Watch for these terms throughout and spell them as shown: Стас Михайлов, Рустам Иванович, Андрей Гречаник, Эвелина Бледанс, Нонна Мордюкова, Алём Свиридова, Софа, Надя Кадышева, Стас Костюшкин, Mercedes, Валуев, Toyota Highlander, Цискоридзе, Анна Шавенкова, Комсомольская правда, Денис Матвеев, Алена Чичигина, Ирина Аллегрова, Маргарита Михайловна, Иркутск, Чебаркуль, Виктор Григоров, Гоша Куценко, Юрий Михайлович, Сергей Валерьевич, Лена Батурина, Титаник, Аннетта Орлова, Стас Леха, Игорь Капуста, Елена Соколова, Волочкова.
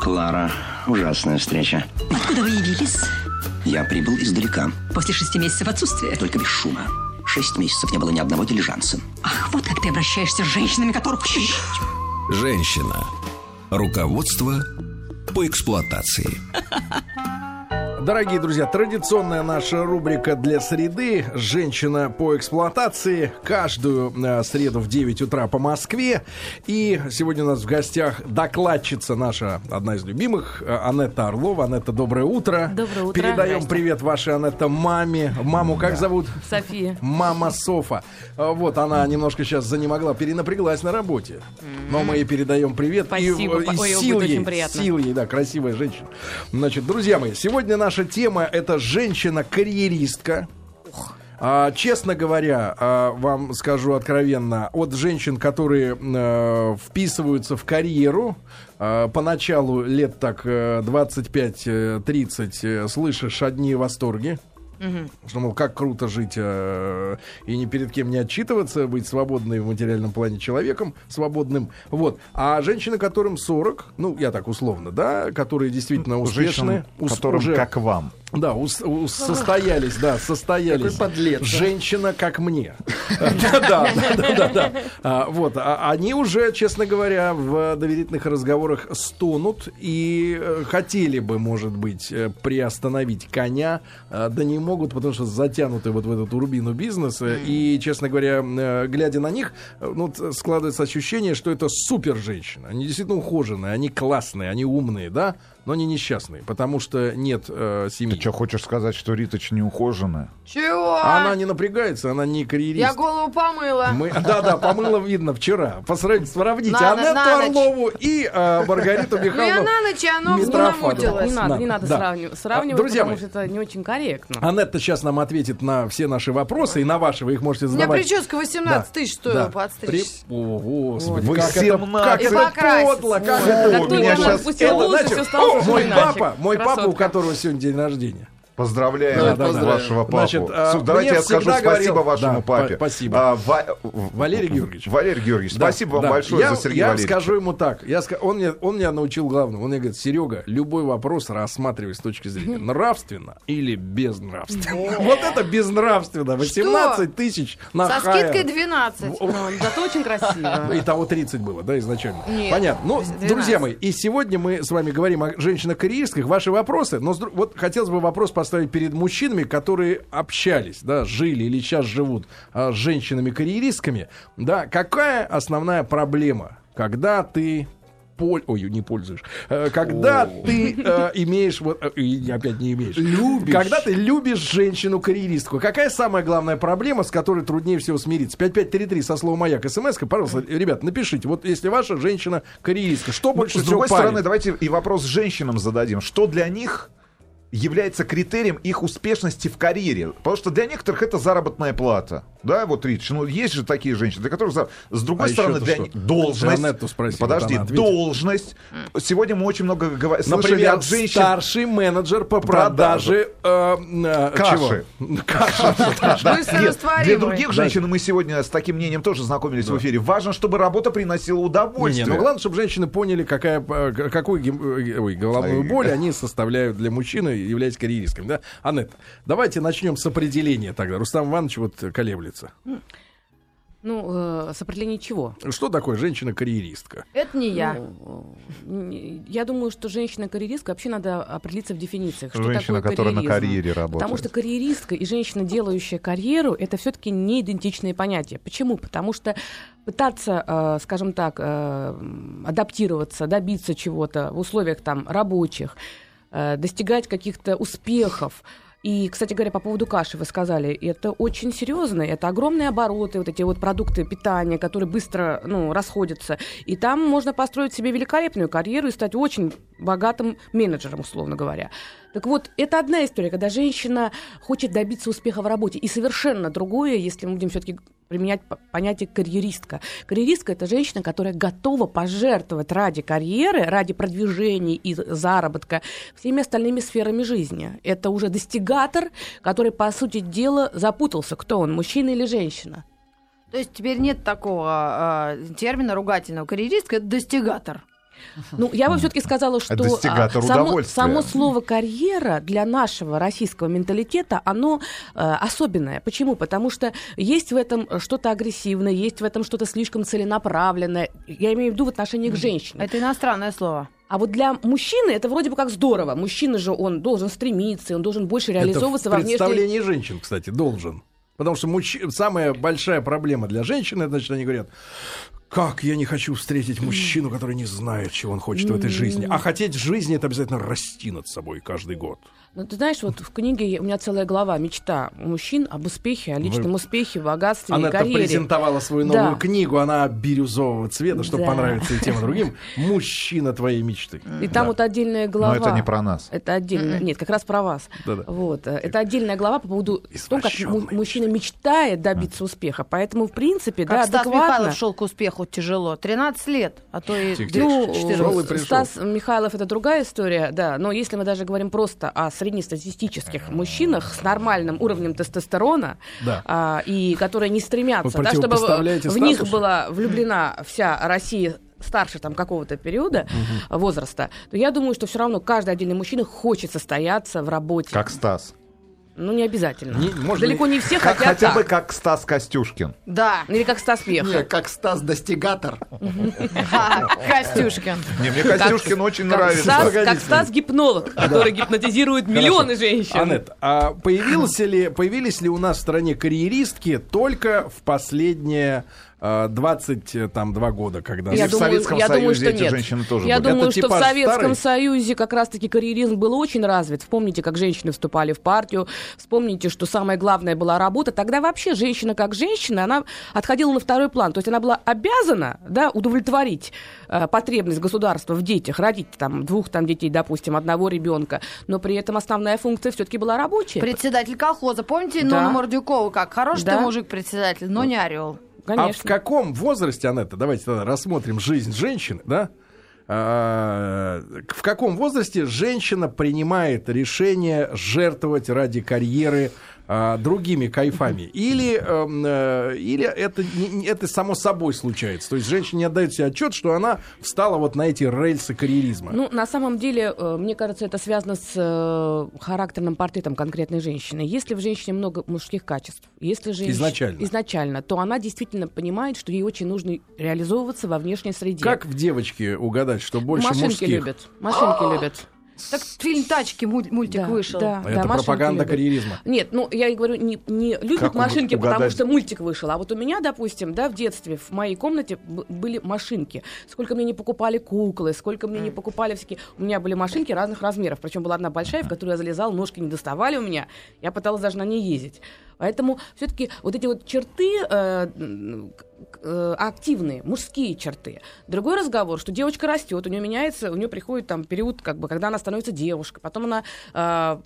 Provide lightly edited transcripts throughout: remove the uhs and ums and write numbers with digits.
Клара, ужасная встреча. Откуда вы явились? Я прибыл издалека. После 6 месяцев отсутствия? Только без шума. 6 месяцев не было ни одного дилижанса. Ах, вот как ты обращаешься с женщинами, которых... Женщина. Руководство по эксплуатации. Дорогие друзья, традиционная наша рубрика для среды «Женщина по эксплуатации». Каждую среду в 9 утра по Москве. И сегодня у нас в гостях докладчица наша, одна из любимых, Аннетта Орлова. Аннетта, доброе утро. Доброе утро. Передаем привет вашей, Аннетта, маме. Маму как зовут? София. Мама Софа. Вот, она немножко сейчас занемогла, перенапряглась на работе. Но мы ей передаем привет. Спасибо. И сил ей, да, красивая женщина. Значит, друзья мои, сегодня наш наша тема — это женщина-карьеристка. Честно говоря, вам скажу откровенно, от женщин, которые вписываются в карьеру, поначалу лет так 25-30 слышишь одни восторги. Что, мол, как круто жить и ни перед кем не отчитываться, быть свободным в материальном плане человеком, свободным, вот. А женщины, которым 40, ну, я так условно, да, которые действительно успешны, которым уже, как вам. Да, состоялись, да, состоялись. Женщина, как мне. Да. Вот, они уже, честно говоря, в доверительных разговорах стонут и хотели бы, может быть, приостановить коня, да не могут, потому что затянуты вот в эту турбину бизнеса. И, честно говоря, глядя на них, ну, складывается ощущение, что это супер женщины. Они действительно ухоженные, они классные, они умные, да, но они несчастные, потому что нет семьи. Ты что, хочешь сказать, что Риточка неухоженная? Чего? Она не напрягается, она не карьерист. Я голову помыла. Да, помыла, видно, вчера. Сравните Аннетту Орлову и Маргариту Михайловну. Ну, я на ночь, оно намутилось. Не надо сравнивать, потому что это не очень корректно. Аннетта сейчас нам ответит на все наши вопросы, и на ваши вы их можете задавать. У меня прическа 18 тысяч стоила подстричься. О, Господи, как это подло, как это у меня сейчас... Мой папа, у которого сегодня день рождения. Поздравляю вашего папу. Значит, давайте я скажу спасибо вашему папе. Спасибо. Валерий Георгиевич. Валерий Георгиевич, да, спасибо вам большое за Сергея Валерьевича. Я скажу ему так. Он меня научил главному. Он мне говорит: Серега, любой вопрос рассматривай с точки зрения нравственно или безнравственно. Вот это безнравственно. 18 тысяч на хай. Со скидкой 12. Зато очень красиво. Итого 30 было, да, изначально. Понятно. Ну, друзья мои, и сегодня мы с вами говорим о женщинах-карьеристках. Ваши вопросы. Но вот хотелось бы вопрос поставить перед мужчинами, которые общались, да, жили или сейчас живут с женщинами-карьеристками, да, какая основная проблема, когда ты любишь женщину-карьеристку. Какая самая главная проблема, с которой труднее всего смириться? 5533 со словом «Маяк» смс-ка. Пожалуйста, ребят, напишите. Вот если ваша женщина-карьеристка, что больше всего парит? С другой стороны, давайте и вопрос женщинам зададим. Что для них является критерием их успешности в карьере. Потому что для некоторых это заработная плата. Да, вот, Рич, ну есть же такие женщины, для которых заработная плата. С другой стороны, для них должность. Спросил, подожди, должность. Сегодня мы очень много слышали от женщин. Старший менеджер по продаже каши. Для других женщин мы сегодня с таким мнением тоже знакомились в эфире. Важно, чтобы работа приносила удовольствие. Но главное, чтобы женщины поняли, какую головную боль они составляют для мужчины, являясь карьеристками, да? Аннетта, давайте начнем с определения тогда. Рустам Иванович вот колеблется. Ну, с определения чего? Что такое женщина-карьеристка? Это не я. Я думаю, что женщина-карьеристка, вообще надо определиться в дефинициях. Что женщина, такое которая на карьере работает. Потому что карьеристка и женщина, делающая карьеру, это все-таки не идентичные понятия. Почему? Потому что пытаться, скажем так, адаптироваться, добиться чего-то в условиях там рабочих, достигать каких-то успехов. И, кстати говоря, по поводу каши вы сказали, это очень серьезно, это огромные обороты, вот эти вот продукты питания, которые быстро, ну, расходятся. И там можно построить себе великолепную карьеру и стать очень богатым менеджером, условно говоря. Так вот, это одна история, когда женщина хочет добиться успеха в работе. И совершенно другое, если мы будем все-таки применять понятие карьеристка. Карьеристка — это женщина, которая готова пожертвовать ради карьеры, ради продвижения и заработка всеми остальными сферами жизни. Это уже достигатор, который, по сути дела, запутался, кто он, мужчина или женщина. То есть теперь нет такого термина ругательного. Карьеристка — это достигатор. Ну, я бы все-таки сказала, что само слово «карьера» для нашего российского менталитета, оно особенное. Почему? Потому что есть в этом что-то агрессивное, есть в этом что-то слишком целенаправленное. Я имею в виду в отношении к женщине. Это иностранное слово. А вот для мужчины это вроде бы как здорово. Мужчина же, он должен стремиться, он должен больше реализовываться во внешней... Это в представлении женщин, кстати, должен. Потому что самая большая проблема для женщины, значит, они говорят... Как я не хочу встретить мужчину, который не знает, чего он хочет в этой жизни. А хотеть жизни — это обязательно расти над собой каждый год. Ну, ты знаешь, вот в книге у меня целая глава «Мечта мужчин об успехе, о личном успехе, богатстве и карьере». Она презентовала свою новую книгу, она бирюзового цвета, чтобы понравиться и тем, и другим. «Мужчина твоей мечты». И там вот отдельная глава. Но это не про нас. Это отдельная... Нет, как раз про вас. Вот. Это отдельная глава по поводу того, как мужчина мечтает добиться успеха. Поэтому, в принципе, да, адекватно... Как Стас Михайлов шел к успеху. Тяжело. 13 лет, а то и 14. Стас Михайлов — это другая история, да, но если мы даже говорим просто о среднестатистических мужчинах с нормальным уровнем тестостерона, да. И которые не стремятся, да, чтобы в них была влюблена вся Россия старше там какого-то периода возраста, то я думаю, что все равно каждый отдельный мужчина хочет состояться в работе. Как Стас. Ну, не обязательно. Далеко не все хотят так. Хотя бы как Стас Костюшкин. Да, или как Стас Леха. Нет, как Стас Достигатор. Костюшкин. Мне Костюшкин очень нравится. Как Стас Гипнолог, который гипнотизирует миллионы женщин. Аннетта, а появились ли у нас в стране карьеристки только в последние 22 года, когда в Советском Союзе эти женщины тоже были? Я думаю, что в Советском Союзе как раз-таки карьеризм был очень развит. Вспомните, как женщины вступали в партию, вспомните, что самое главное была работа. Тогда вообще женщина как женщина, она отходила на второй план. То есть она была обязана, да, удовлетворить потребность государства в детях, родить там, 2 детей, допустим, 1 ребенка, но при этом основная функция все-таки была рабочая. Председатель колхоза. Помните, да. Нонну Мордюкову как? Хороший ты мужик председатель, но не орел. Конечно. А в каком возрасте, Аннетта, давайте тогда рассмотрим жизнь женщины, да? В каком возрасте женщина принимает решение жертвовать ради карьеры другими кайфами? Или это само собой случается? То есть женщина не отдает себе отчет, что она встала вот на эти рельсы карьеризма. Ну, на самом деле, мне кажется, это связано с характерным портретом конкретной женщины. Если в женщине много мужских качеств, если женщина... Изначально, то она действительно понимает, что ей очень нужно реализовываться во внешней среде. Как в девочке угадать, что больше машинки мужских? Машинки любят. Так фильм «Тачки» мультик вышел. Да, это пропаганда карьеризма. Нет, ну я говорю, не любят машинки, потому что мультик вышел. А вот у меня, допустим, да, в детстве в моей комнате были машинки. Сколько мне не покупали куклы, сколько мне не покупали всякие... У меня были машинки разных размеров. Причем была одна большая, в которую я залезала, ножки не доставали у меня. Я пыталась даже на ней ездить. Поэтому все-таки вот эти вот черты активные, мужские черты. Другой разговор, что девочка растет, у нее меняется, у нее приходит там период, как бы, когда она становится девушкой, потом она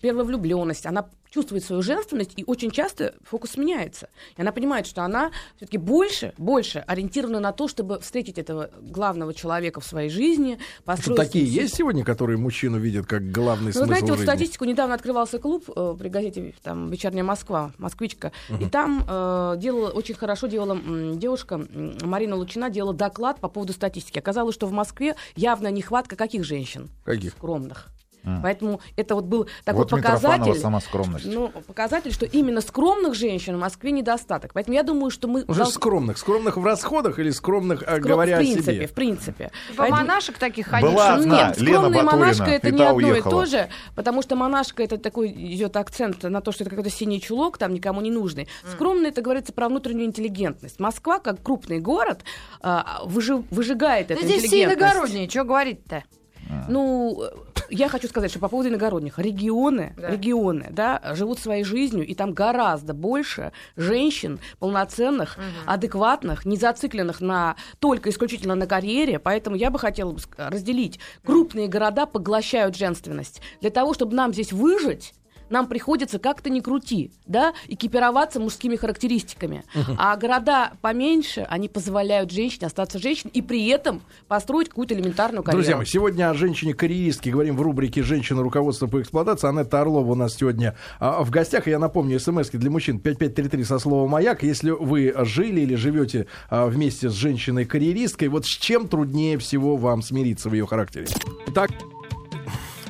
первая влюбленность, она чувствует свою женственность, и очень часто фокус меняется. И она понимает, что она все-таки больше ориентирована на то, чтобы встретить этого главного человека в своей жизни. Что, такие есть сегодня, которые мужчину видят как главный смысл жизни? Вы знаете, вот статистику, недавно открывался клуб при газете там, «Вечерняя Москва», «Москвичка», и там очень хорошо делала девушка Марина Лучина, делала доклад по поводу статистики. Оказалось, что в Москве явная нехватка каких женщин? Каких? Скромных. Поэтому это вот был такой вот показатель, показатель, что именно скромных женщин в Москве недостаток. Поэтому я думаю, что мы... Скромных в расходах или скромных, говоря в принципе, о себе? В принципе. Монашек таких ходить? Нет, скромная монашка — это не одно и то же, потому что монашка — это такой идет акцент на то, что это какой-то синий чулок, там никому не нужный. Скромная — это, говорится, про внутреннюю интеллигентность. Москва, как крупный город, выжигает эту интеллигентность. Здесь все иногородние, что говорить-то? Ну, я хочу сказать, что по поводу иногородних. Регионы живут своей жизнью, и там гораздо больше женщин полноценных, адекватных, не зацикленных исключительно на карьере. Поэтому я бы хотела разделить. Крупные города поглощают женственность. Для того, чтобы нам здесь выжить, нам приходится как-то не крути, да, экипироваться мужскими характеристиками. А города поменьше, они позволяют женщине остаться женщиной и при этом построить какую-то элементарную карьеру. Друзья мои, сегодня о женщине-карьеристке говорим в рубрике «Женщина. Руководство по эксплуатации». Аннетта Орлова у нас сегодня в гостях. Я напомню, смс-ки для мужчин 5533 со словом «Маяк». Если вы жили или живете вместе с женщиной-карьеристкой, вот с чем труднее всего вам смириться в ее характере? Итак...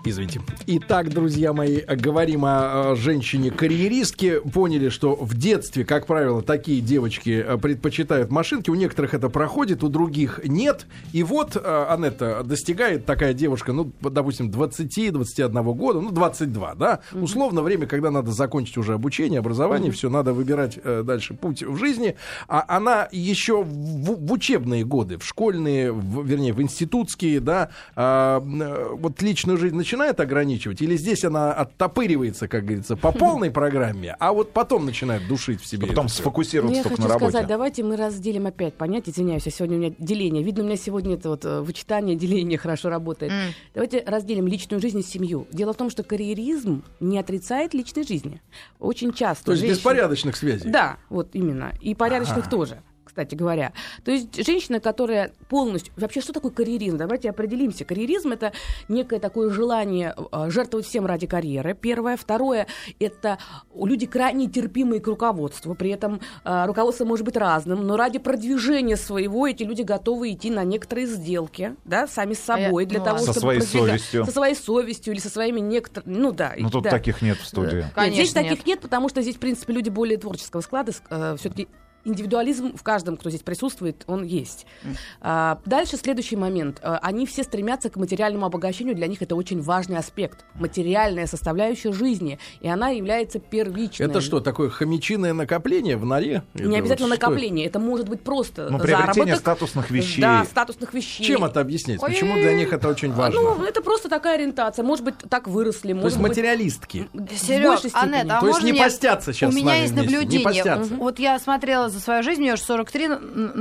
Извините. Итак, друзья мои, говорим о женщине-карьеристке. Поняли, что в детстве, как правило, такие девочки предпочитают машинки. У некоторых это проходит, у других нет. И вот, Аннетта, достигает такая девушка, ну, допустим, 20-21 года, ну, 22, да? Mm-hmm. Условно, время, когда надо закончить уже обучение, образование, mm-hmm. все, надо выбирать дальше путь в жизни. А она еще в учебные годы, в школьные, вернее, в институтские, да, вот личную жизнь начинает ограничивать, или здесь она оттопыривается, как говорится, по полной программе, а вот потом начинает душить в себе. А потом сфокусируется только на работе. Я хочу сказать, давайте мы разделим опять понятие, извиняюсь, сегодня у меня деление. Видно, у меня сегодня это вот вычитание, деление хорошо работает. Давайте разделим личную жизнь и семью. Дело в том, что карьеризм не отрицает личной жизни. Очень часто. То есть женщины... без порядочных связей. Да, вот именно. И порядочных тоже. Кстати говоря. То есть женщина, которая полностью... Вообще, что такое карьеризм? Давайте определимся. Карьеризм — это некое такое желание жертвовать всем ради карьеры. Первое. Второе — это люди крайне терпимые к руководству. При этом руководство может быть разным, но ради продвижения своего эти люди готовы идти на некоторые сделки, да, сами с собой, для того, чтобы... Со своей совестью. Со своей совестью или со своими некоторыми... Ну да. Но тут таких нет в студии. Конечно, здесь таких нет, потому что здесь, в принципе, люди более творческого склада все-таки... Индивидуализм в каждом, кто здесь присутствует, он есть. Дальше следующий момент. Они все стремятся к материальному обогащению. Для них это очень важный аспект. Материальная составляющая жизни. И она является первичной. Это что, такое хомячиное накопление в норе? Не обязательно накопление. Это может быть просто приобретение статусных вещей. Да, статусных вещей. Чем это объяснить? Почему для них это очень важно? Ну, это просто такая ориентация. Может быть, так выросли. То есть материалистки. Серёж, Аннет, а можно... То есть не постятся сейчас с нами. У меня есть наблюдение. Вот я смотрела за свою жизнь, мне уже 43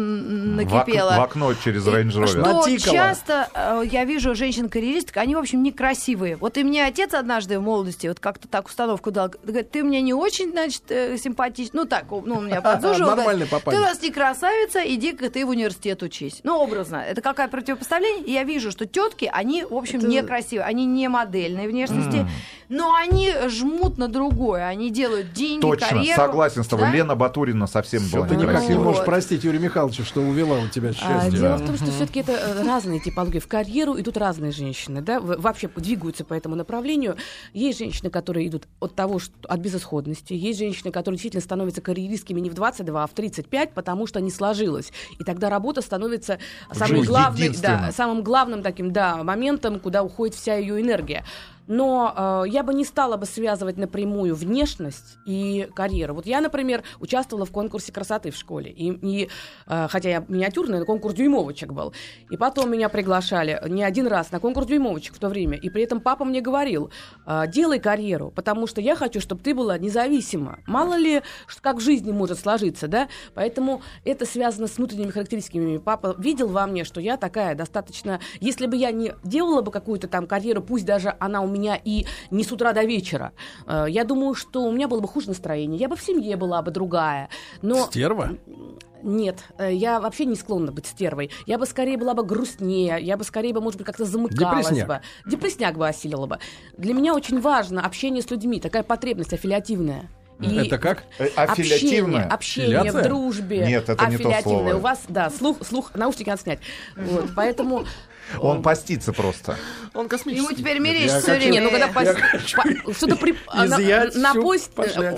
накипело. В окно через Range Rover. Что часто я вижу женщин-карьеристок, они, в общем, некрасивые. Вот и мне отец однажды в молодости вот как-то так установку дал. Говорит, ты мне не очень, значит, симпатична. Ну так, ну, меня подзужил. Ты у нас не красавица, иди-ка ты в университет учись. Ну, образно. Это какое противопоставление? И я вижу, что тетки, они, в общем, некрасивые. Они не модельной внешности, но они жмут на другое. Они делают деньги, карьеру. Точно, согласен с тобой. Лена Батурина совсем была. Ты никак не можешь простить Юрию Михайловичу, что увела у тебя счастье. Дело в том, что все-таки это разные типологии. В карьеру идут разные женщины, да, вообще двигаются по этому направлению. Есть женщины, которые идут от того, что от безысходности. Есть женщины, которые действительно становятся карьеристскими не в 22, а в 35, потому что не сложилось. И тогда работа становится самым главным таким, да, моментом, куда уходит вся ее энергия. Но я бы не стала бы связывать напрямую внешность и карьеру. Вот я, например, участвовала в конкурсе красоты в школе. Хотя я миниатюрная, но конкурс дюймовочек был. И потом меня приглашали не один раз на конкурс дюймовочек в то время. И при этом папа мне говорил, делай карьеру, потому что я хочу, чтобы ты была независима. Мало ли, как в жизни может сложиться, да? Поэтому это связано с внутренними характеристиками. Папа видел во мне, что я такая достаточно... Если бы я не делала бы какую-то там карьеру, пусть даже она у меня и не с утра до вечера. Я думаю, что у меня было бы хуже настроение. Я бы в семье была бы другая. Но... Стерва? Нет, я вообще не склонна быть стервой. Я бы скорее была бы грустнее, я бы скорее, может быть, как-то замыкалась бы. Депрессняк бы осилила бы. Для меня очень важно общение с людьми, такая потребность аффилиативная. И это как? Аффилиативное? Общение в дружбе. Нет, это не то слово. У вас, да, слух, наушники надо снять. Вот, поэтому... Он постится просто. Он космический. Ему теперь мерещится все время. Ну, когда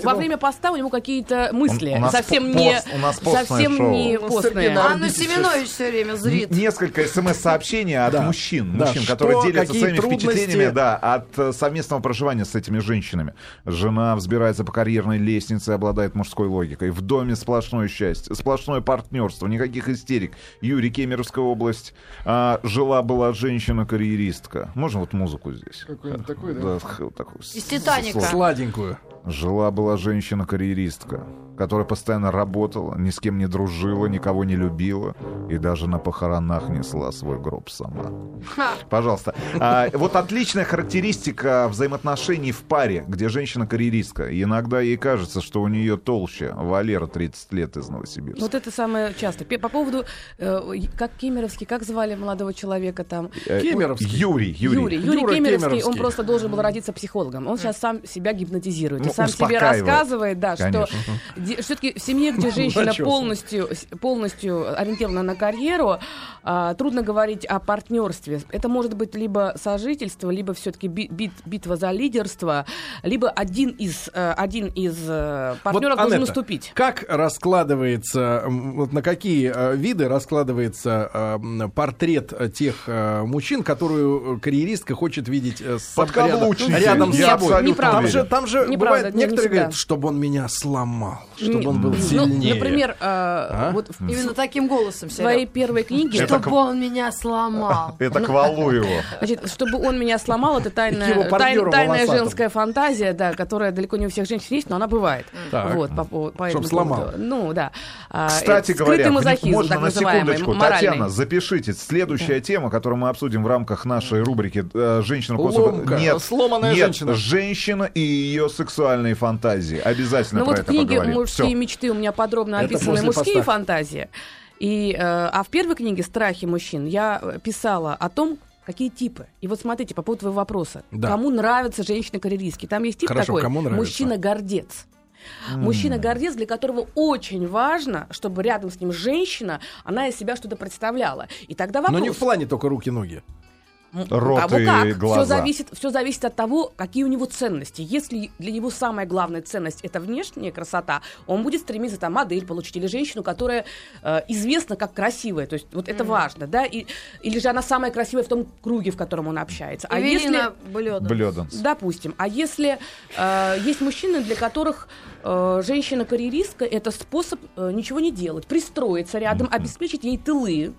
во время поста у него какие-то мысли. У нас совсем не постные. Анну Семенович все время зрит. Несколько смс-сообщений от мужчин. Мужчин, которые делятся своими впечатлениями от совместного проживания с этими женщинами. Жена взбирается по карьерной лестнице и обладает мужской логикой. В доме сплошное счастье, сплошное партнерство, никаких истерик. Юрий, Кемеровская область, жила была женщина-карьеристка. Можно вот музыку здесь? Какую-нибудь такую, да? Такую, из «Титаника». Сладенькую. Жила-была женщина-карьеристка, которая постоянно работала, ни с кем не дружила, никого не любила и даже на похоронах несла свой гроб сама. Пожалуйста. Вот отличная характеристика взаимоотношений в паре, где женщина-карьеристка. Иногда ей кажется, что у нее толще Валера 30 лет из Новосибирска. Вот это самое часто. По поводу, как Кемеровский, как звали молодого человека там? Кемеровский. Юрий Кемеровский, он просто должен был родиться психологом. Он сейчас сам себя гипнотизирует. Сам себе рассказывает, да, что все-таки в семье, где женщина полностью ориентирована на карьеру, трудно говорить о партнерстве. Это может быть либо сожительство, либо все-таки битва за лидерство, либо один из партнеров вот, должен уступить. Как раскладывается, вот на какие виды раскладывается портрет тех мужчин, которую карьеристка хочет видеть рядом с собой? Там же бывает, некоторые говорят, чтобы он меня сломал, чтобы он был сильнее. Например, вот именно таким голосом. В своей первой книге «Чтобы он меня сломал». Это к Валуеву. Значит, «Чтобы он меня сломал» — это тайная женская фантазия, да, которая далеко не у всех женщин есть, но она бывает. Чтобы сломал. Ну, да. Кстати говоря, можно на секундочку, Татьяна, запишите. Следующая тема, которую мы обсудим в рамках нашей рубрики «Женщина-космос». Нет, сломанная женщина. Женщина и ее сексуальные фантазии. Обязательно про это поговорим. Ну вот в книге «Мужские мечты» у меня подробно описаны мужские фантазии. А в первой книге «Страхи мужчин» я писала о том, какие типы. И вот смотрите, по поводу твоего вопроса. Да. Кому нравятся женщины-карьеристки? Там есть тип такой «мужчина-гордец». Мужчина-гордец, для которого очень важно, чтобы рядом с ним женщина, она из себя что-то представляла. И тогда вопрос... Но не в плане только руки-ноги. Рот и глаза. Все зависит от того, какие у него ценности. Если для него самая главная ценность — это внешняя красота, он будет стремиться там модель получить или женщину, которая известна как красивая. То есть вот это важно, да? Или же она самая красивая в том круге, в котором он общается. Эвелина Бледанс. Допустим. А если есть мужчины, для которых женщина-карьеристка — это способ ничего не делать, пристроиться рядом, обеспечить ей тылы,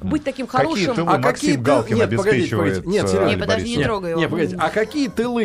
быть таким хорошим... Какие тылы Максим Галкин обеспечивает? Нет, подожди, не трогай его. Нет, погодите. А какие тылы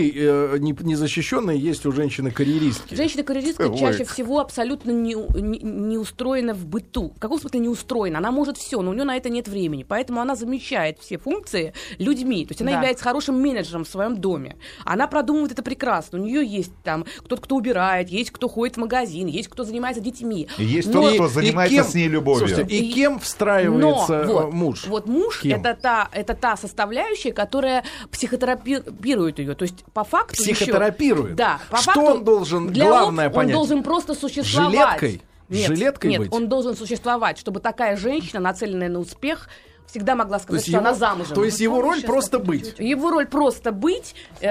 незащищенные есть у женщины-карьеристки? Женщина-карьеристка чаще всего абсолютно не устроена в быту. В каком смысле не устроена? Она может все, но у нее на это нет времени. Поэтому она замещает все функции людьми. То есть она является хорошим менеджером в своем доме. Она продумывает это прекрасно. У нее есть там кто-то, кто убирает, есть кто ходит в магазин, есть кто занимается детьми. Есть тот, кто занимается с ней любовью. Слушайте, и кем встраивается... Вот муж. Вот муж — это та составляющая, которая психотерапирует ее. То есть по факту психотерапирует. Еще, да, по факту, что он должен, главное понять. Он должен просто существовать. Нет, он должен существовать, чтобы такая женщина, нацеленная на успех, всегда могла сказать, что она замужем. То есть его роль просто быть. Его роль просто быть и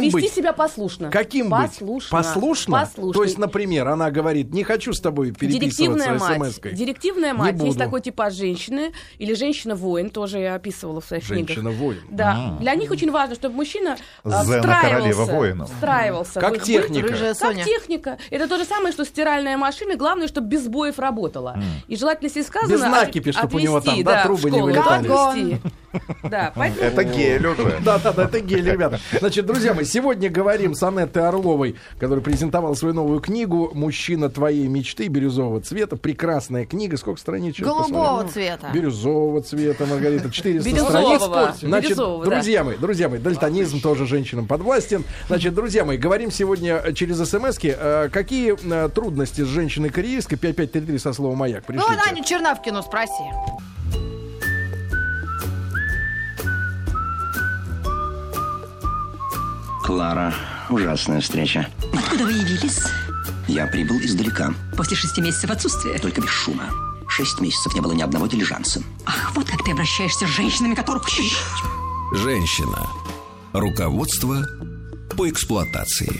вести себя послушно. Каким быть? Послушно? То есть, например, она говорит: не хочу с тобой переписываться смс-кой. Директивная мать. Есть такой типаж женщины. Или женщина-воин, тоже я описывала в своих книгах. Женщина-воин. Да. Для них очень важно, чтобы мужчина встраивался. Как техника. Как техника. Это то же самое, что стиральная машина. Главное, чтобы без боев работала. И желательно, если сказано, без накипи, чтобы у него там трубы не вылетали. Да, это гель уже. Да, это гель, ребята. Значит, друзья мои, сегодня говорим с Аннеттой Орловой, которая презентовала свою новую книгу «Мужчина твоей мечты» бирюзового цвета. Прекрасная книга. Сколько страниц? Голубого цвета. Бирюзового цвета, Маргарита. 400 страниц. Значит, друзья мои, дальтонизм тоже женщинам подвластен. Значит, друзья мои, говорим сегодня через смс-ки. Какие трудности с женщиной-карьеристкой? 5533 со словом «Маяк». Пришлите. Ну, Аню Чернавкину спроси. Клара, ужасная встреча. Откуда вы явились? Я прибыл издалека. После 6 месяцев отсутствия? Только без шума. 6 месяцев не было ни одного дилижанса. Ах, вот как ты обращаешься с женщинами, которых... Женщина. Руководство по эксплуатации.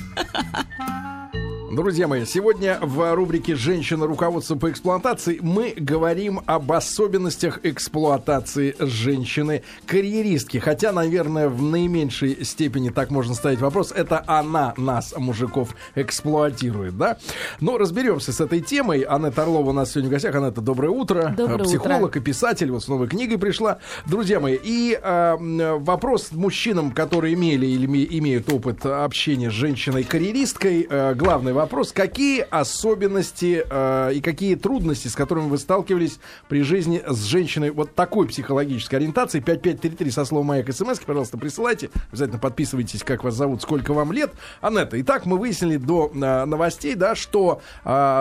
Друзья мои, сегодня в рубрике «Женщина. Руководство по эксплуатации» мы говорим об особенностях эксплуатации женщины-карьеристки. Хотя, наверное, в наименьшей степени так можно ставить вопрос. Это она нас, мужиков, эксплуатирует, да? Но разберемся с этой темой. Аннетта Орлова у нас сегодня в гостях. Аннетта, доброе утро. Доброе Психолог утро. И писатель. Вот с новой книгой пришла. Друзья мои, и вопрос мужчинам, которые имели или имеют опыт общения с женщиной-карьеристкой, главный вопрос: какие особенности и какие трудности, с которыми вы сталкивались при жизни с женщиной вот такой психологической ориентации? 5533 со словом «Маяк» смс, пожалуйста, присылайте. Обязательно подписывайтесь, как вас зовут, сколько вам лет. Аннетта, итак, мы выяснили до новостей, да, что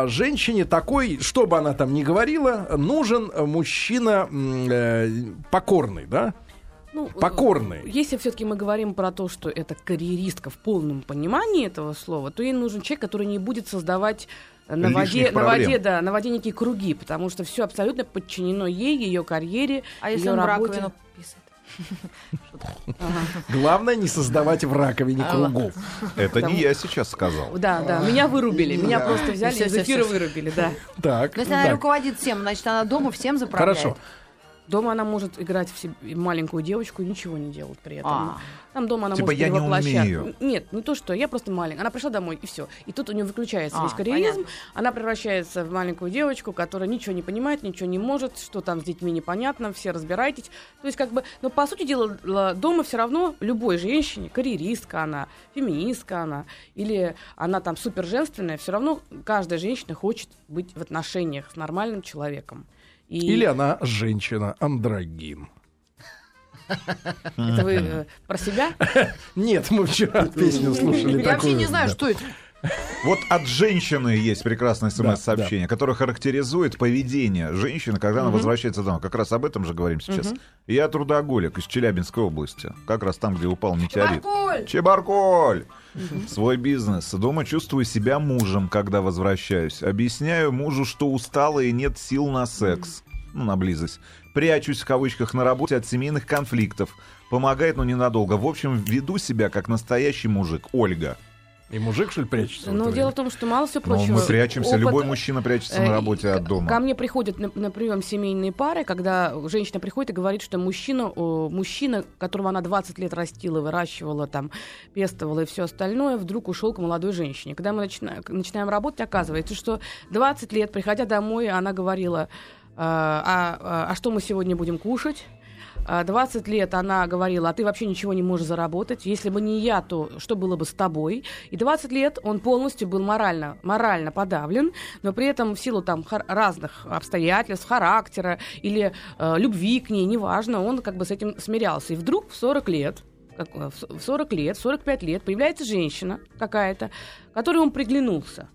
женщине такой, что бы она там ни говорила, нужен мужчина покорный, да? Ну, покорные. Если все-таки мы говорим про то, что это карьеристка в полном понимании этого слова, то ей нужен человек, который не будет создавать на воде некие круги, потому что все абсолютно подчинено ей, ее карьере, ее работе. Главное не создавать в раковине кругов. Это не я сейчас сказал. Да, да, меня вырубили, меня просто взяли и из эфира вырубили, да. Так. Если она руководит всем, значит, она дома всем заправляет. Хорошо. Дома она может играть в себе маленькую девочку и ничего не делать при этом. Там дома она может перевоплощать. Нет, не то что, я просто маленькая. Она пришла домой, и все. И тут у нее выключается весь карьеризм. Она превращается в маленькую девочку, которая ничего не понимает, ничего не может, что там с детьми непонятно, все разбирайтесь. То есть как бы, но по сути дела дома все равно любой женщине, карьеристка она, феминистка она, или она там суперженственная, все равно каждая женщина хочет быть в отношениях с нормальным человеком. Или она женщина-андрогин. Это вы про себя? Нет, мы вчера песню слушали. Я вообще не знаю, что это. Вот от женщины есть прекрасное смс-сообщение, которое характеризует поведение женщины, когда она возвращается домой. Как раз об этом же говорим сейчас. Я трудоголик из Челябинской области. Как раз там, где упал метеорит. Чебаркуль! Свой бизнес. Дома чувствую себя мужем, когда возвращаюсь. Объясняю мужу, что устала и нет сил на секс. Ну, на близость. Прячусь в кавычках на работе от семейных конфликтов. Помогает, но ненадолго. В общем, веду себя как настоящий мужик. Ольга. И мужик, что ли, прячется? Ну, дело в том, что мало всего прочего. Мы прячемся, любой мужчина прячется на работе от дома. Ко мне приходят на прием семейные пары, когда женщина приходит и говорит, что мужчина, которого она 20 лет растила, выращивала, там, пестовала и все остальное, вдруг ушел к молодой женщине. Когда мы начинаем работать, оказывается, что 20 лет, приходя домой, она говорила: а что мы сегодня будем кушать? 20 лет она говорила: а ты вообще ничего не можешь заработать. Если бы не я, то что было бы с тобой? И 20 лет он полностью был морально подавлен, но при этом в силу там разных обстоятельств, характера или любви к ней, неважно, он как бы с этим смирялся. И вдруг в 45 лет появляется женщина какая-то, которой он приглянулся.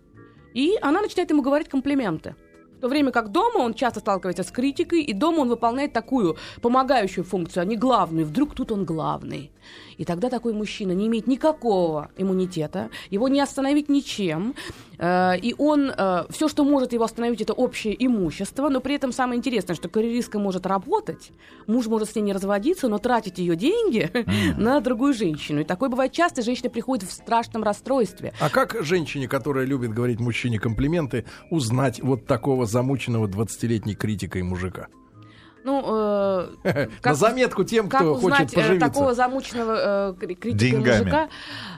И она начинает ему говорить комплименты. В то время как дома он часто сталкивается с критикой, и дома он выполняет такую помогающую функцию, а не главную. Вдруг тут он главный. И тогда такой мужчина не имеет никакого иммунитета, его не остановить ничем, и он, все, что может его остановить, это общее имущество, но при этом самое интересное, что карьеристка может работать, муж может с ней не разводиться, но тратить ее деньги на другую женщину. И такое бывает часто, женщина приходит в страшном расстройстве. А как женщине, которая любит говорить мужчине комплименты, узнать вот такого замученного 20-летней критикой мужика? Ну, на заметку тем, кто хочет поживиться. Как узнать такого замученного критика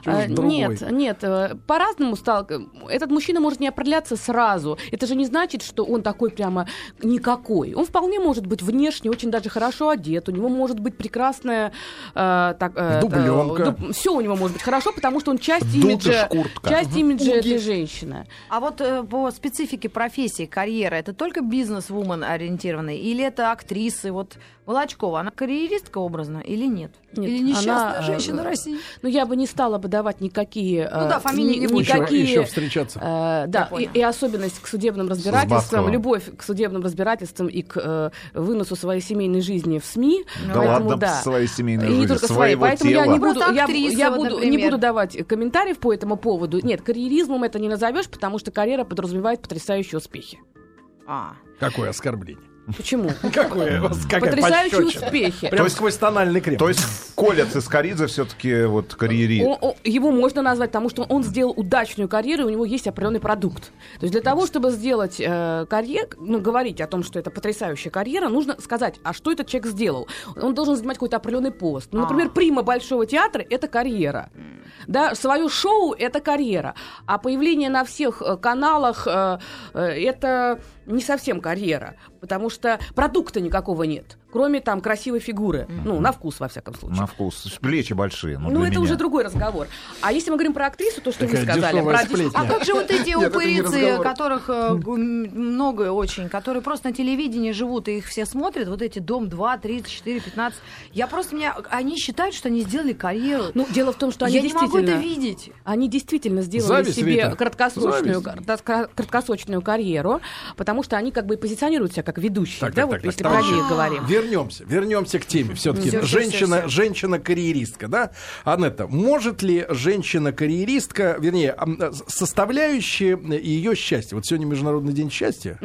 мужика? Нет, по-разному стал. Этот мужчина может не определяться сразу. Это же не значит, что он такой прямо никакой. Он вполне может быть внешне очень даже хорошо одет. У него может быть прекрасная... дубленка. Все у него может быть хорошо, потому что он часть имиджа этой женщины. А вот по специфике профессии, карьера, это только бизнес-вумен ориентированный? Или это актриса? Вот Волочкова, она карьеристка образно или нет? Нет, или несчастная женщина России? Ну, я бы не стала бы давать никакие... фамилии не будет. Еще встречаться. И особенность к судебным разбирательствам, любовь к судебным разбирательствам и к выносу своей семейной жизни в СМИ. Да ладно, своей семейной жизни, своего тела. Я не буду давать комментариев по этому поводу. Нет, карьеризмом это не назовешь, потому что карьера подразумевает потрясающие успехи. Какое оскорбление. Почему? Какое? Потрясающие успехи. Прям сквозь тональный крем. То есть Коля Цискоридзе все-таки вот карьерист. Его можно назвать, потому что он сделал удачную карьеру, и у него есть определенный продукт. То есть для того, чтобы сделать карьеру, ну, говорить о том, что это потрясающая карьера, нужно сказать, а что этот человек сделал? Он должен занимать какой-то определенный пост. Ну, например, прима Большого театра — это карьера. Да, свое шоу — это карьера. А появление на всех каналах это не совсем карьера, потому что продукта никакого нет, кроме там красивой фигуры. Mm-hmm. Ну, на вкус, во всяком случае. На вкус. Плечи большие. Ну это меня уже другой разговор. А если мы говорим про актрису, то, что такая вы сказали. Про а как же вот эти упырицы, которых много очень, которые просто на телевидении живут, и их все смотрят, вот эти «Дом 2», «34», «15». Я просто, меня, они считают, что они сделали карьеру. Ну, дело в том, что они действительно... Я не могу это видеть. Они действительно сделали себе краткосрочную карьеру, потому что они как бы позиционируют себя как ведущие, так, да, так, вот так, если так, про них говорим. Вернемся к теме все-таки. Женщина-карьеристка, да? Аннетта, может ли женщина-карьеристка, вернее, составляющие ее счастье, вот сегодня Международный день счастья,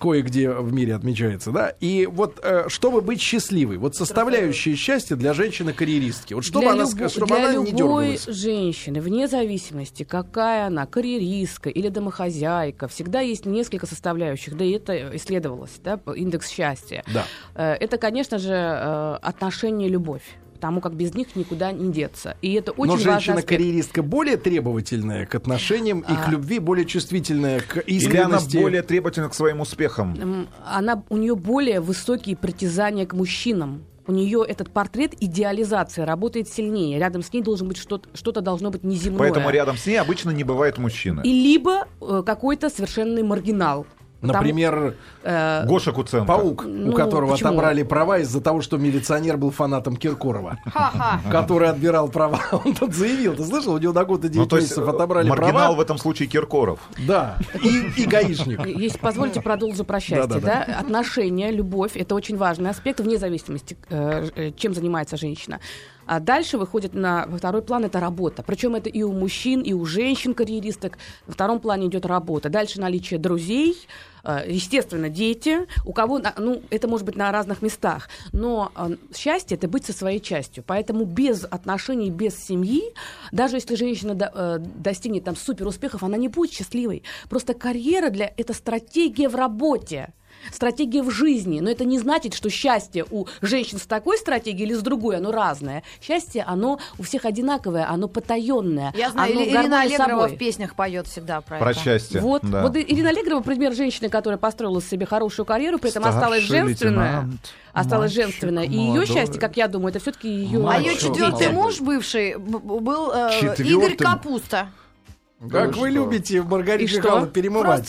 кое-где в мире отмечается, да, и вот чтобы быть счастливой, вот составляющие счастья для женщины-карьеристки, вот чтобы она не дергалась. Для любой женщины, вне зависимости, какая она, карьеристка или домохозяйка, всегда есть несколько составляющих, да, и это исследовалось, да, индекс счастья. Да. Это, конечно же, отношение, любовь, потому как без них никуда не деться. И это очень важно. Но женщина-карьеристка более требовательная к отношениям и к любви, более чувствительная к искренности. Или она более требовательна к своим успехам? У нее более высокие притязания к мужчинам. У нее этот портрет идеализации работает сильнее. Рядом с ней должен быть что-то должно быть неземное. Поэтому рядом с ней обычно не бывает мужчины. И либо какой-то совершенный маргинал. Например, Гоша Куценко. Паук, у которого отобрали права из-за того, что милиционер был фанатом Киркорова, который отбирал права. Он тут заявил, ты слышал, у него до года 9 месяцев отобрали права. Маргинал в этом случае Киркоров. Да, и гаишник. Если позволите, продолжу про счастье. Отношения, любовь — это очень важный аспект, вне зависимости, чем занимается женщина. А дальше выходит на второй план — это работа. Причем это и у мужчин, и у женщин-карьеристок. На втором плане идет работа. Дальше наличие друзей, естественно, дети. У кого, ну, это может быть на разных местах. Но счастье — это быть со своей частью. Поэтому без отношений, без семьи, даже если женщина достигнет там суперуспехов, она не будет счастливой. Просто карьера для это стратегия в работе. Стратегия в жизни. Но это не значит, что счастье у женщин с такой стратегией или с другой, оно разное. Счастье, оно у всех одинаковое, оно потаённое. Я знаю, Ирина Аллегрова собой в песнях поет всегда про это. Счастье. Вот, да. Вот Ирина Аллегрова — пример женщины, которая построила себе хорошую карьеру, при этом осталась женственная. Осталась женственная. И ее счастье, как я думаю, это все-таки ее... А ее четвертый муж бывший был Игорь Капуста. Как вы любите Маргариту Михайловну перемывать.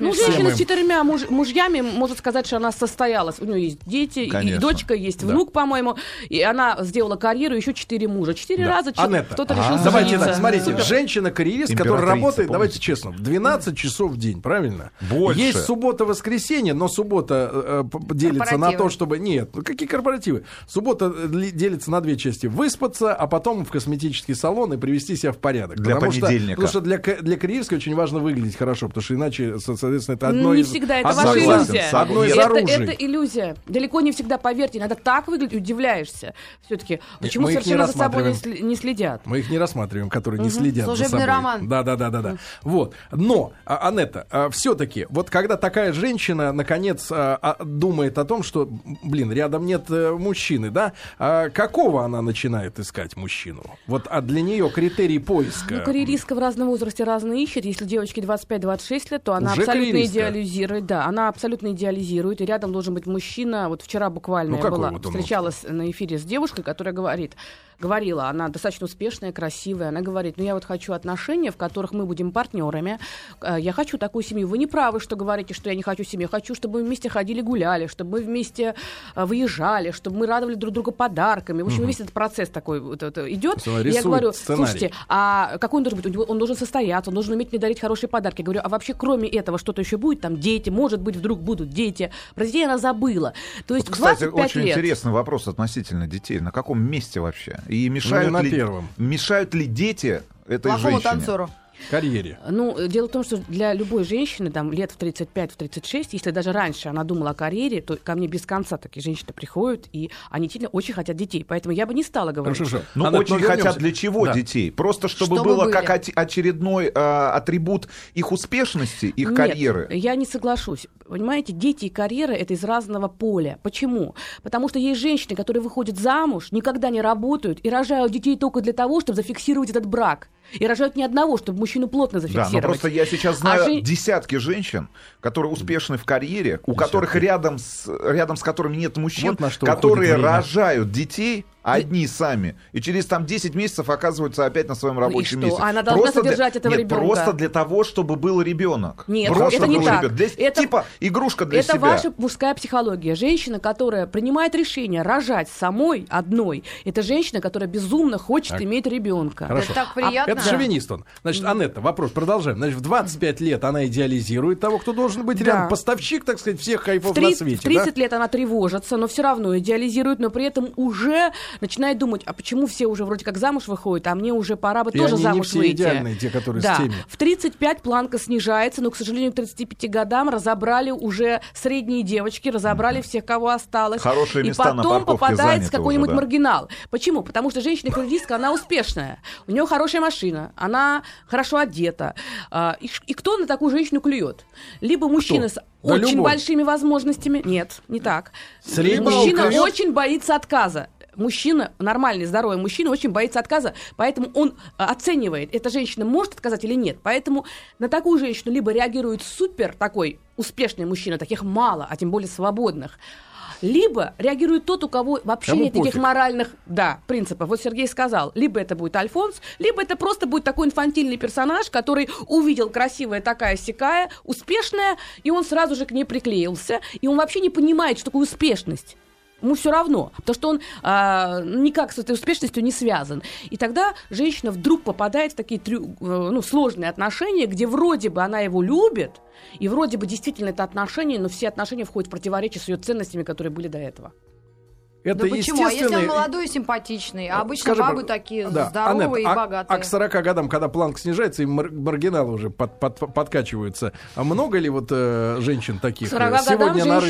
Ну, женщина с 4 мужьями может сказать, что она состоялась. У нее есть дети, конечно, и дочка, есть внук, по-моему. И она сделала карьеру, еще 4 мужа. 4 раза кто-то решил жениться. Давайте так, смотрите, женщина-карьерист, которая работает, давайте честно, 12 часов в день, правильно? Больше. Есть суббота-воскресенье, но суббота делится на то, чтобы... Нет, какие корпоративы? Суббота делится на 2 части. Выспаться, а потом в косметический салон и привести себя в порядок. Для понедельника. Для карьеристки очень важно выглядеть хорошо, потому что иначе, соответственно, это одно из... Не всегда, это ваша иллюзия. Это иллюзия. Далеко не всегда, поверьте, иногда так выглядит, удивляешься. Все-таки, почему совершенно за собой не следят? Мы их не рассматриваем, которые не следят за собой. Служебный роман. Да. Вот. Но, Аннетта, все-таки, вот когда такая женщина, наконец, думает о том, что, блин, рядом нет мужчины, да, какого она начинает искать мужчину? Вот для нее критерий поиска. Ну, карьеристка в разном возрасте разные ищет. Если девочке 25-26 лет, то она уже абсолютно идеализирует. Да, она абсолютно идеализирует. И рядом должен быть мужчина. Вот вчера буквально я была, встречалась на эфире с девушкой, которая говорила, она достаточно успешная, красивая. Она говорит: я вот хочу отношения, в которых мы будем партнерами. Я хочу такую семью. Вы не правы, что говорите, что я не хочу семью. Я хочу, чтобы мы вместе ходили, гуляли, чтобы мы вместе выезжали, чтобы мы радовали друг друга подарками. В общем, весь этот процесс такой идет. И я говорю: слушайте, а какой он должен быть? Он должен состояться, он должен уметь мне дарить хорошие подарки. Я говорю, а вообще кроме этого что-то еще будет? Там дети, может быть, вдруг будут дети. Про детей она забыла. То есть вот, кстати, 25 очень лет. Интересный вопрос относительно детей. На каком месте вообще? И мешают ли дети этой женщине? Плохому танцору. карьере? Ну, дело в том, что для любой женщины, там, лет в 35-36, если даже раньше она думала о карьере, то ко мне без конца такие женщины приходят, и они действительно очень хотят детей. Поэтому я бы не стала говорить. Хорошо. Ну, очень хотят для чего детей? Просто чтобы было были. Как очередной атрибут их успешности, их карьеры? Нет, я не соглашусь. Понимаете, дети и карьера — это из разного поля. Почему? Потому что есть женщины, которые выходят замуж, никогда не работают и рожают детей только для того, чтобы зафиксировать этот брак. И рожают не одного, чтобы мужчину плотно зафиксировать. Да, но просто я сейчас знаю десятки женщин, которые успешны в карьере, у которых рядом с которыми нет мужчин, вот которые рожают детей одни сами. И через там 10 месяцев оказываются опять на своем рабочем месте. Она должна содержать этого ребенка. Просто для того, чтобы был ребенок. Нет, просто это не так. Это типа игрушка для себя. Это ваша мужская психология. Женщина, которая принимает решение рожать самой одной, это женщина, которая безумно хочет иметь ребенка. Это так приятно. Это шовинист он. Значит, Аннетта, вопрос, продолжаем. Значит, в 25 лет она идеализирует того, кто должен быть рядом. Поставщик, так сказать, всех хайфов на свете. В 30 лет она тревожится, но все равно идеализирует, но при этом уже начинает думать, а почему все уже вроде как замуж выходят, а мне уже пора бы тоже замуж выйти. И они не все идеальные, те, которые с теми. В 35 планка снижается, но, к сожалению, к 35 годам разобрали уже средние девочки, разобрали всех, кого осталось. Хорошие места на парковке заняты. И потом попадается какой-нибудь маргинал. Почему? Потому что женщина-карьеристка, она успешная. У нее хорошая машина, она хорошо одета. И кто на такую женщину клюет? Либо мужчина с очень большими возможностями. Нет, не так. Мужчина очень боится отказа. Мужчина, нормальный, здоровый мужчина, очень боится отказа, поэтому он оценивает, эта женщина может отказать или нет. Поэтому на такую женщину либо реагирует супер такой успешный мужчина, таких мало, а тем более свободных, либо реагирует тот, у кого вообще нет таких моральных принципов. Вот Сергей сказал, либо это будет Альфонс, либо это просто будет такой инфантильный персонаж, который увидел красивая такая-сякая, успешная, и он сразу же к ней приклеился, и он вообще не понимает, что такое успешность. Ему все равно, потому что он никак с этой успешностью не связан. И тогда женщина вдруг попадает в такие сложные отношения, где вроде бы она его любит, и вроде бы действительно это отношения, но все отношения входят в противоречие с ее ценностями, которые были до этого. Это почему? А если он молодой и симпатичный, а обычно бабы такие здоровые, Аннет, и богатые. А к 40 годам, когда планка снижается, и маргиналы уже подкачиваются, а много ли вот женщин таких сегодня на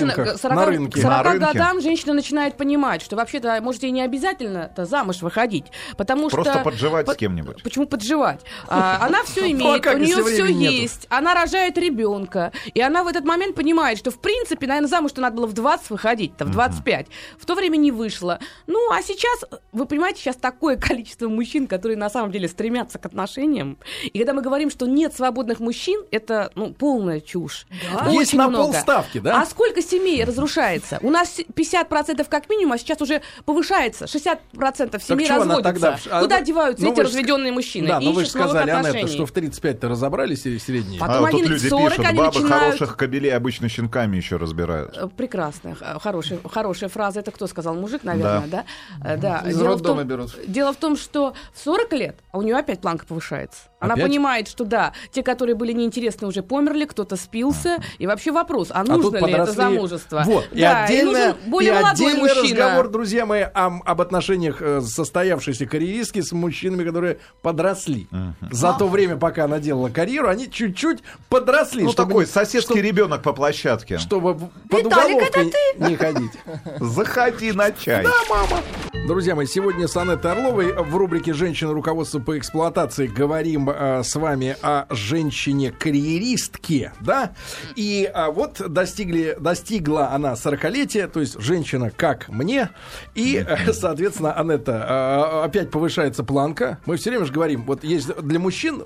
рынке? К 40 годам женщина начинает понимать, что вообще-то, может, ей не обязательно замуж выходить, потому что... Просто подживать с кем-нибудь. Почему подживать? Она все имеет, у нее все есть, она рожает ребенка, и она в этот момент понимает, что, в принципе, наверное, замуж-то надо было в 20 выходить, в 25. В то время не вышло. Ну, а сейчас, вы понимаете, сейчас такое количество мужчин, которые на самом деле стремятся к отношениям. И когда мы говорим, что нет свободных мужчин, это, полная чушь. Да? Есть на полставки, да? А сколько семей разрушается? У нас 50% как минимум, а сейчас уже повышается. 60% семей разводятся. Куда деваются эти разведенные мужчины? Да, но вы же сказали, Аннетта, что в 35-то разобрались или средние? Потом они в 40, пишут, они начинают... Хороших кобелей обычно щенками еще разбирают. Прекрасно. Хорошая фраза. Это кто сказал? Мужик, наверное, да? Из роддома берут. Дело в том, что в 40 лет у нее опять планка повышается. Она понимает, что те, которые были неинтересны, уже померли, кто-то спился. И вообще вопрос, нужно ли это замужество? Вот. И нужен более молодой мужчина. Разговор, друзья мои, об отношениях состоявшейся карьеристки с мужчинами, которые подросли. За то время, пока она делала карьеру, они чуть-чуть подросли. Ну, такой соседский ребенок по площадке. Чтобы под уголовкой не ходить. Заходи на чай. Да, мама. Друзья мои, сегодня с Аннеттой Орловой в рубрике «Женщина. Руководство по эксплуатации» говорим с вами о женщине-карьеристке, да? И вот достигла она 40-летия, то есть женщина как мне, и, соответственно, Аннетта, опять повышается планка. Мы все время же говорим, вот есть для мужчин,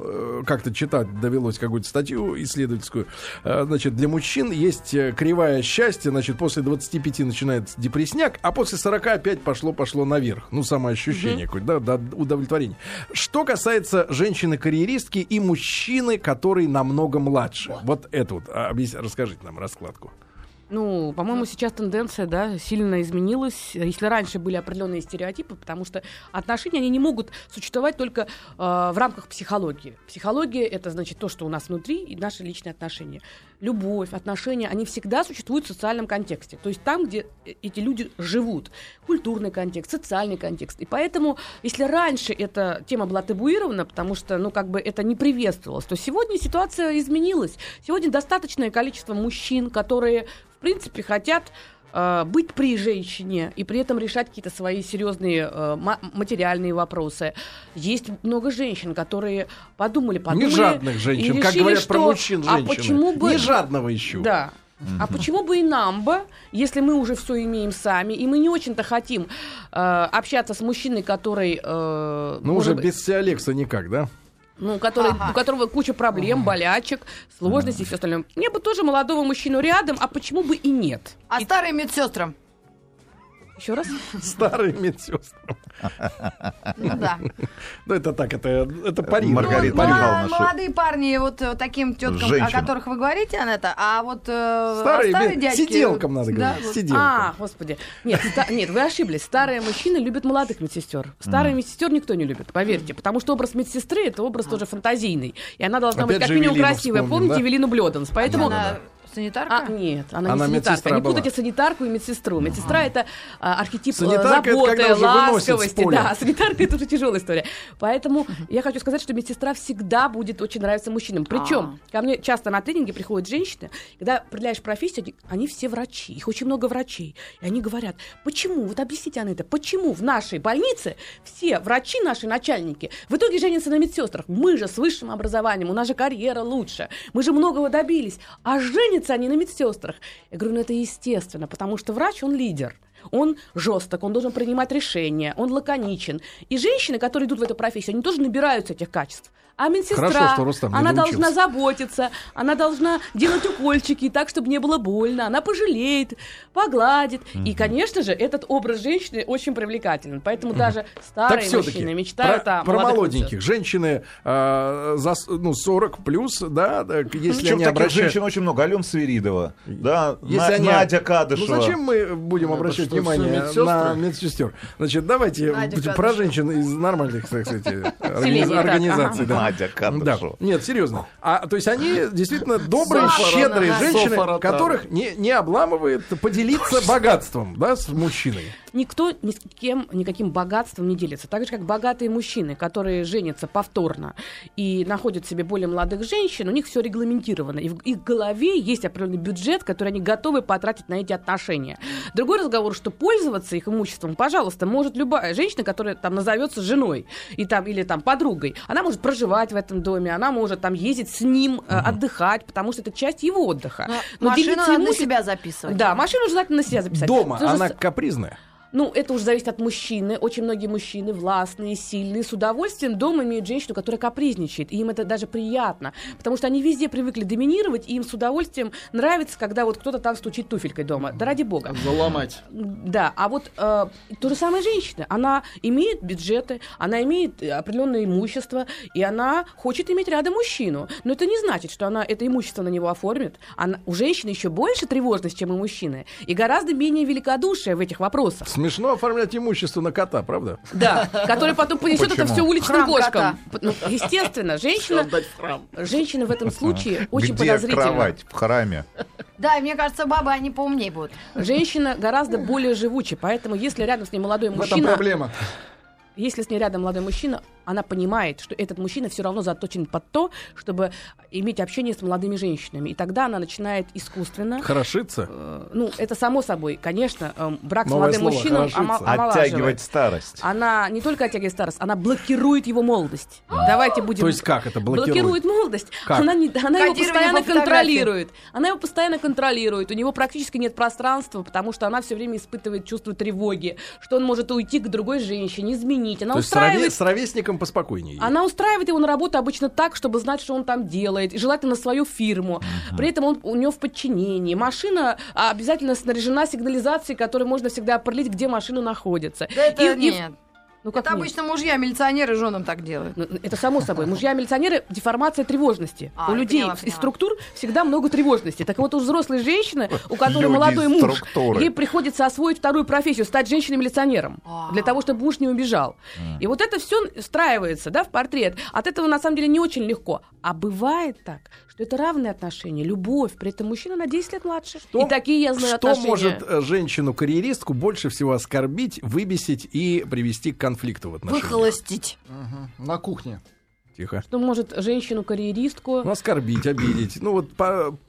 как-то читать довелось какую-то статью исследовательскую, значит, для мужчин есть кривая счастья, значит, после 25 начинается депресняк, а после 40 опять пошло наверх. Ну, самоощущение какое-то, удовлетворение. Что касается женщины-карьеристки и мужчины, который намного младше. Вот это вот. Расскажите нам раскладку. Ну, по-моему, сейчас тенденция, сильно изменилась. Если раньше были определенные стереотипы, потому что отношения, они не могут существовать только в рамках психологии. Психология — это, значит, то, что у нас внутри, и наши личные отношения. любовь, отношения, они всегда существуют в социальном контексте. То есть там, где эти люди живут. Культурный контекст, социальный контекст. И поэтому, если раньше эта тема была табуирована, потому что, ну, как бы это не приветствовалось, то сегодня ситуация изменилась. Сегодня достаточное количество мужчин, которые, в принципе, хотят быть при женщине и при этом решать какие-то свои серьезные материальные вопросы. Есть много женщин, которые подумали. Не жадных женщин, и решили, как говорят что, про мужчин женщины. Не жадного ищу. Да. А почему бы и нам бы, если мы уже все имеем сами, и мы не очень-то хотим общаться с мужчиной, который... уже без Сиалекса никак, да? У которого куча проблем, болячек, сложностей и все остальное. Мне бы тоже молодого мужчину рядом, а почему бы и нет? А старым медсестрам? Еще раз? Старым медсестрам. Ну да. Ну это так, это пари. Маргарита Михайловна. Молодые парни, вот таким теткам, о которых вы говорите, Аннетта, а вот старые дядьки... Сиделкам надо говорить. А, господи. Нет, вы ошиблись. Старые мужчины любят молодых медсестер. Старые медсестер никто не любит, поверьте. Потому что образ медсестры — это образ тоже фантазийный. И она должна быть как минимум красивая. Помните Эвелину Бледанс? Поэтому... Санитарка? Нет, она не санитарка. Не путайте санитарку и медсестру. Медсестра это архетип заботы, ласковости. Да, санитарка это уже тяжелая история. Поэтому я хочу сказать, что медсестра всегда будет очень нравиться мужчинам. Причем ко мне часто на тренинге приходят женщины, когда определяешь профессию, они все врачи, их очень много врачей. И они говорят, почему, вот объясните, Аннетта, почему в нашей больнице все врачи, наши начальники, в итоге женятся на медсестрах? Мы же с высшим образованием, у нас же карьера лучше, мы же многого добились, а женятся они на медсестрах. Я говорю, это естественно, потому что врач, он лидер. Он жесток, он должен принимать решения, он лаконичен. И женщины, которые идут в эту профессию, они тоже набираются этих качеств. А медсестра, она должна заботиться, она должна делать укольчики так, чтобы не было больно, она пожалеет, погладит. И, конечно же, этот образ женщины очень привлекателен. Поэтому даже старые мужчины мечтают о молодых. Про молоденьких. Женщины 40 плюс, да, если они обращают... Женщин очень много. Алём Свиридова, Надя Кадышева. Ну зачем мы будем обращать внимание на медсестер? Значит, давайте про женщин из нормальных, кстати, организаций. Надя Кадышева. Да. Нет, серьезно. То есть они действительно добрые, щедрые женщины, которых не обламывает поделиться богатством, да, с мужчиной. Никто ни с кем никаким богатством не делится. Так же, как богатые мужчины, которые женятся повторно и находят себе более молодых женщин, у них все регламентировано. И в их голове есть определенный бюджет, который они готовы потратить на эти отношения. Другой разговор, что пользоваться их имуществом, пожалуйста, может любая женщина, которая там назовется женой и, там, или там, подругой. Она может проживать в этом доме, она может там ездить с ним, отдыхать, потому что это часть его отдыха. Но машину надо на себя записывать. Да, машину желательно на себя записать. Дома она капризная? Это уже зависит от мужчины. Очень многие мужчины властные, сильные, с удовольствием дома имеют женщину, которая капризничает. И им это даже приятно. Потому что они везде привыкли доминировать, и им с удовольствием нравится, когда вот кто-то там стучит туфелькой дома. Да ради бога. Заломать. Да. А вот то же самое женщина. Она имеет бюджеты, она имеет определенное имущество, и она хочет иметь рядом мужчину. Но это не значит, что она это имущество на него оформит. У женщины еще больше тревожность, чем у мужчины. И гораздо менее великодушие в этих вопросах. Смешно оформлять имущество на кота, правда? Да, который потом понесет это все уличным кошкам. Естественно, женщина в этом случае очень подозрительна. Где кровать? В храме. Да, мне кажется, бабы, они поумнее будут. Женщина гораздо более живучая, поэтому если рядом с ней молодой мужчина... В этом проблема. Если с ней рядом молодой мужчина, она понимает, что этот мужчина все равно заточен под то, чтобы иметь общение с молодыми женщинами. И тогда она начинает искусственно... Хорошиться? Это само собой. Конечно, брак с молодым мужчиной омолаживает. Оттягивать старость. Она не только оттягивает старость, она блокирует его молодость. Давайте будем... То есть как это блокирует? Блокирует молодость. Как? Она его постоянно контролирует. У него практически нет пространства, потому что она все время испытывает чувство тревоги, что он может уйти к другой женщине, изменить. Она с ровесником поспокойнее. Она устраивает его на работу обычно так, чтобы знать, что он там делает, и желательно свою фирму. При этом у него в подчинении. Машина обязательно снаряжена сигнализацией, которой можно всегда определить, где машина находится. Да это нет. Ну, как это нет? Обычно мужья-милиционеры женам так делают. Ну, это само собой. Мужья-милиционеры — деформация тревожности. У людей из структур всегда много тревожности. Так вот, у взрослой женщины, у которой молодой муж, ей приходится освоить вторую профессию, стать женщиной-милиционером, для того, чтобы муж не убежал. И вот это все встраивается, да, в портрет. От этого, на самом деле, не очень легко. А бывает так, что это равные отношения, любовь. При этом мужчина на 10 лет младше. И такие я знаю отношения. Что может женщину-карьеристку больше всего оскорбить, выбесить и привести к конфликту в отношениях? Выхолостить. Угу. На кухне. Тихо. Что может женщину-карьеристку... Ну, оскорбить, обидеть. Ну, вот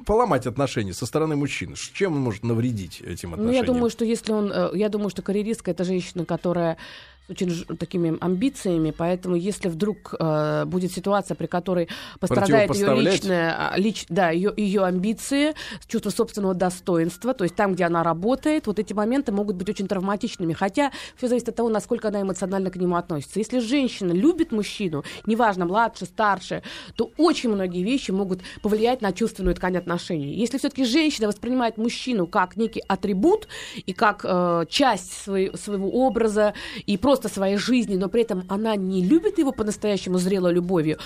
поломать отношения со стороны мужчин. Чем он может навредить этим отношениям? Ну, я думаю, что если он... Я думаю, что карьеристка — это женщина, которая... очень такими амбициями, поэтому если вдруг будет ситуация, при которой пострадает ее личная, ее амбиции, чувство собственного достоинства, то есть там, где она работает, вот эти моменты могут быть очень травматичными, хотя все зависит от того, насколько она эмоционально к нему относится. Если женщина любит мужчину, неважно, младше, старше, то очень многие вещи могут повлиять на чувственную ткань отношений. Если все-таки женщина воспринимает мужчину как некий атрибут и как часть своего образа и просто своей жизни, но при этом она не любит его по-настоящему зрелой любовью,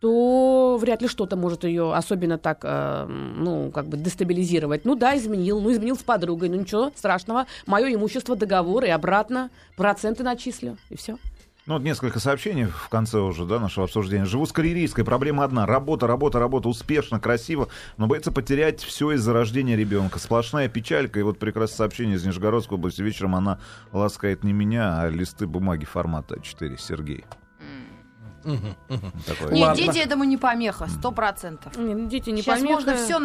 то вряд ли что-то может ее особенно так, дестабилизировать. Ну да, изменил с подругой, ничего страшного, мое имущество, договор и обратно, проценты начислю, и все. Ну, вот несколько сообщений в конце уже, да, нашего обсуждения. Живу с карьеристкой, проблема одна. Работа, успешно, красиво, но боится потерять все из-за рождения ребенка. Сплошная печалька. И вот прекрасное сообщение из Нижегородской области. Вечером она ласкает не меня, а листы бумаги формата А4. Сергей. Нет, дети этому не помеха, 100%. Сейчас можно все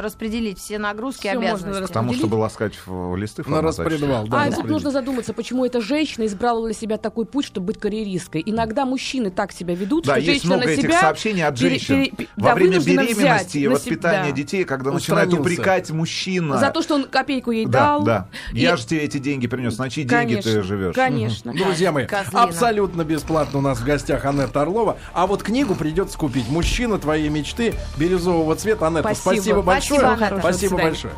распределить, все нагрузки, обязанности. Потому что было ласкать в листы формата. А тут нужно задуматься, почему эта женщина избрала для себя такой путь, чтобы быть карьеристкой. Иногда мужчины так себя ведут, что женщина на себя... Да, есть много этих сообщений от женщин во время беременности и воспитания детей, когда начинают упрекать мужчина. За то, что он копейку ей дал. Я же тебе эти деньги принес, на чьи деньги ты живешь? Конечно. Друзья мои, абсолютно бесплатно у нас в гостях Аннетта Орлова. А вот книгу придется купить. «Мужчина твоей мечты» бирюзового цвета. Аннетта, спасибо большое. Спасибо большое.